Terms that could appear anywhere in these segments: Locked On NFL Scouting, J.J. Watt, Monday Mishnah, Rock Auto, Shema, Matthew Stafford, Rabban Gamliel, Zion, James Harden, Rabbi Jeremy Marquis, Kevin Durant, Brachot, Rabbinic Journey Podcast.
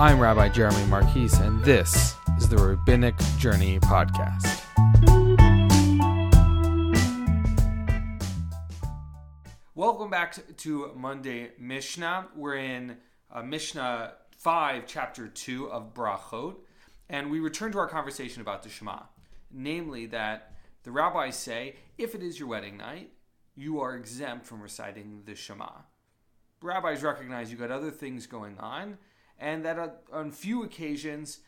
I'm Rabbi Jeremy Marquis, and this is the Rabbinic Journey Podcast. Welcome back to Monday Mishnah. We're in Mishnah 5, Chapter 2 of Brachot, and we return to our conversation about the Shema, namely that the rabbis say, if it is your wedding night, you are exempt from reciting the Shema. Rabbis recognize you've got other things going on, and that on few occasions,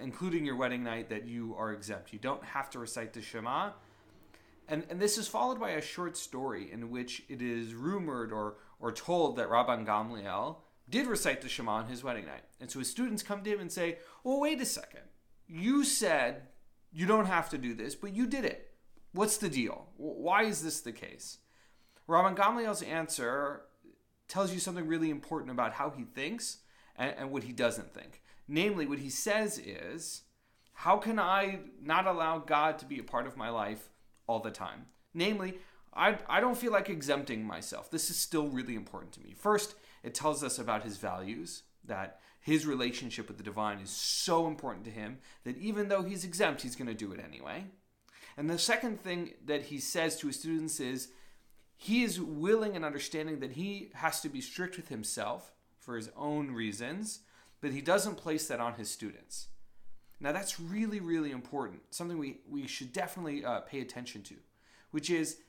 including your wedding night, that you are exempt. You don't have to recite the Shema. And this is followed by a short story in which it is rumored or told that Rabban Gamliel did recite the Shema on his wedding night. And so his students come to him and say, well, wait a second. You said you don't have to do this, but you did it. What's the deal? Why is this the case? Rabban Gamliel's answer tells you something really important about how he thinks and what he doesn't think. Namely, what he says is, how can I not allow God to be a part of my life all the time? Namely, I don't feel like exempting myself. This is still really important to me. First, it tells us about his values, that his relationship with the divine is so important to him that even though he's exempt, he's going to do it anyway. And the second thing that he says to his students is, he is willing and understanding that he has to be strict with himself for his own reasons, but he doesn't place that on his students. Now that's really, really important, something we should definitely pay attention to, which is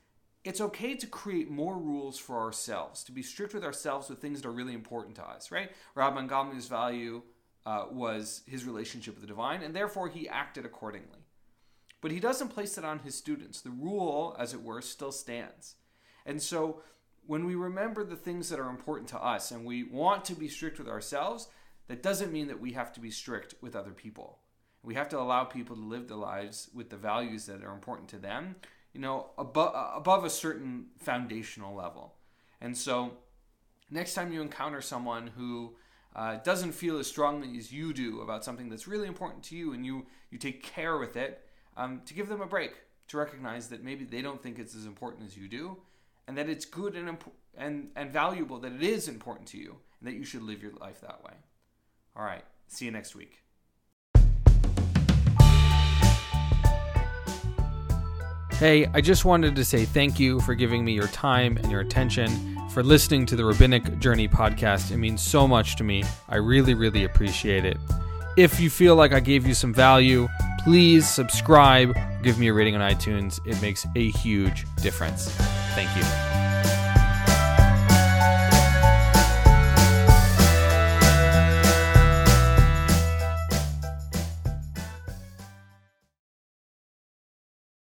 it's okay to create more rules for ourselves, to be strict with ourselves with things that are really important to us, right? Rabban Gamliel's value was his relationship with the divine, and therefore he acted accordingly. But he doesn't place that on his students. The rule, as it were, still stands. And so when we remember the things that are important to us and we want to be strict with ourselves, that doesn't mean that we have to be strict with other people. We have to allow people to live their lives with the values that are important to them, you know, above a certain foundational level. And so next time you encounter someone who doesn't feel as strongly as you do about something that's really important to you and you take care with it, to give them a break, to recognize that maybe they don't think it's as important as you do, and that it's good and valuable, that it is important to you, and that you should live your life that way. All right, see you next week. Hey, I just wanted to say thank you for giving me your time and your attention, for listening to the Rabbinic Journey Podcast. It means so much to me. I really, really appreciate it. If you feel like I gave you some value, please subscribe, give me a rating on iTunes. It makes a huge difference. Thank you.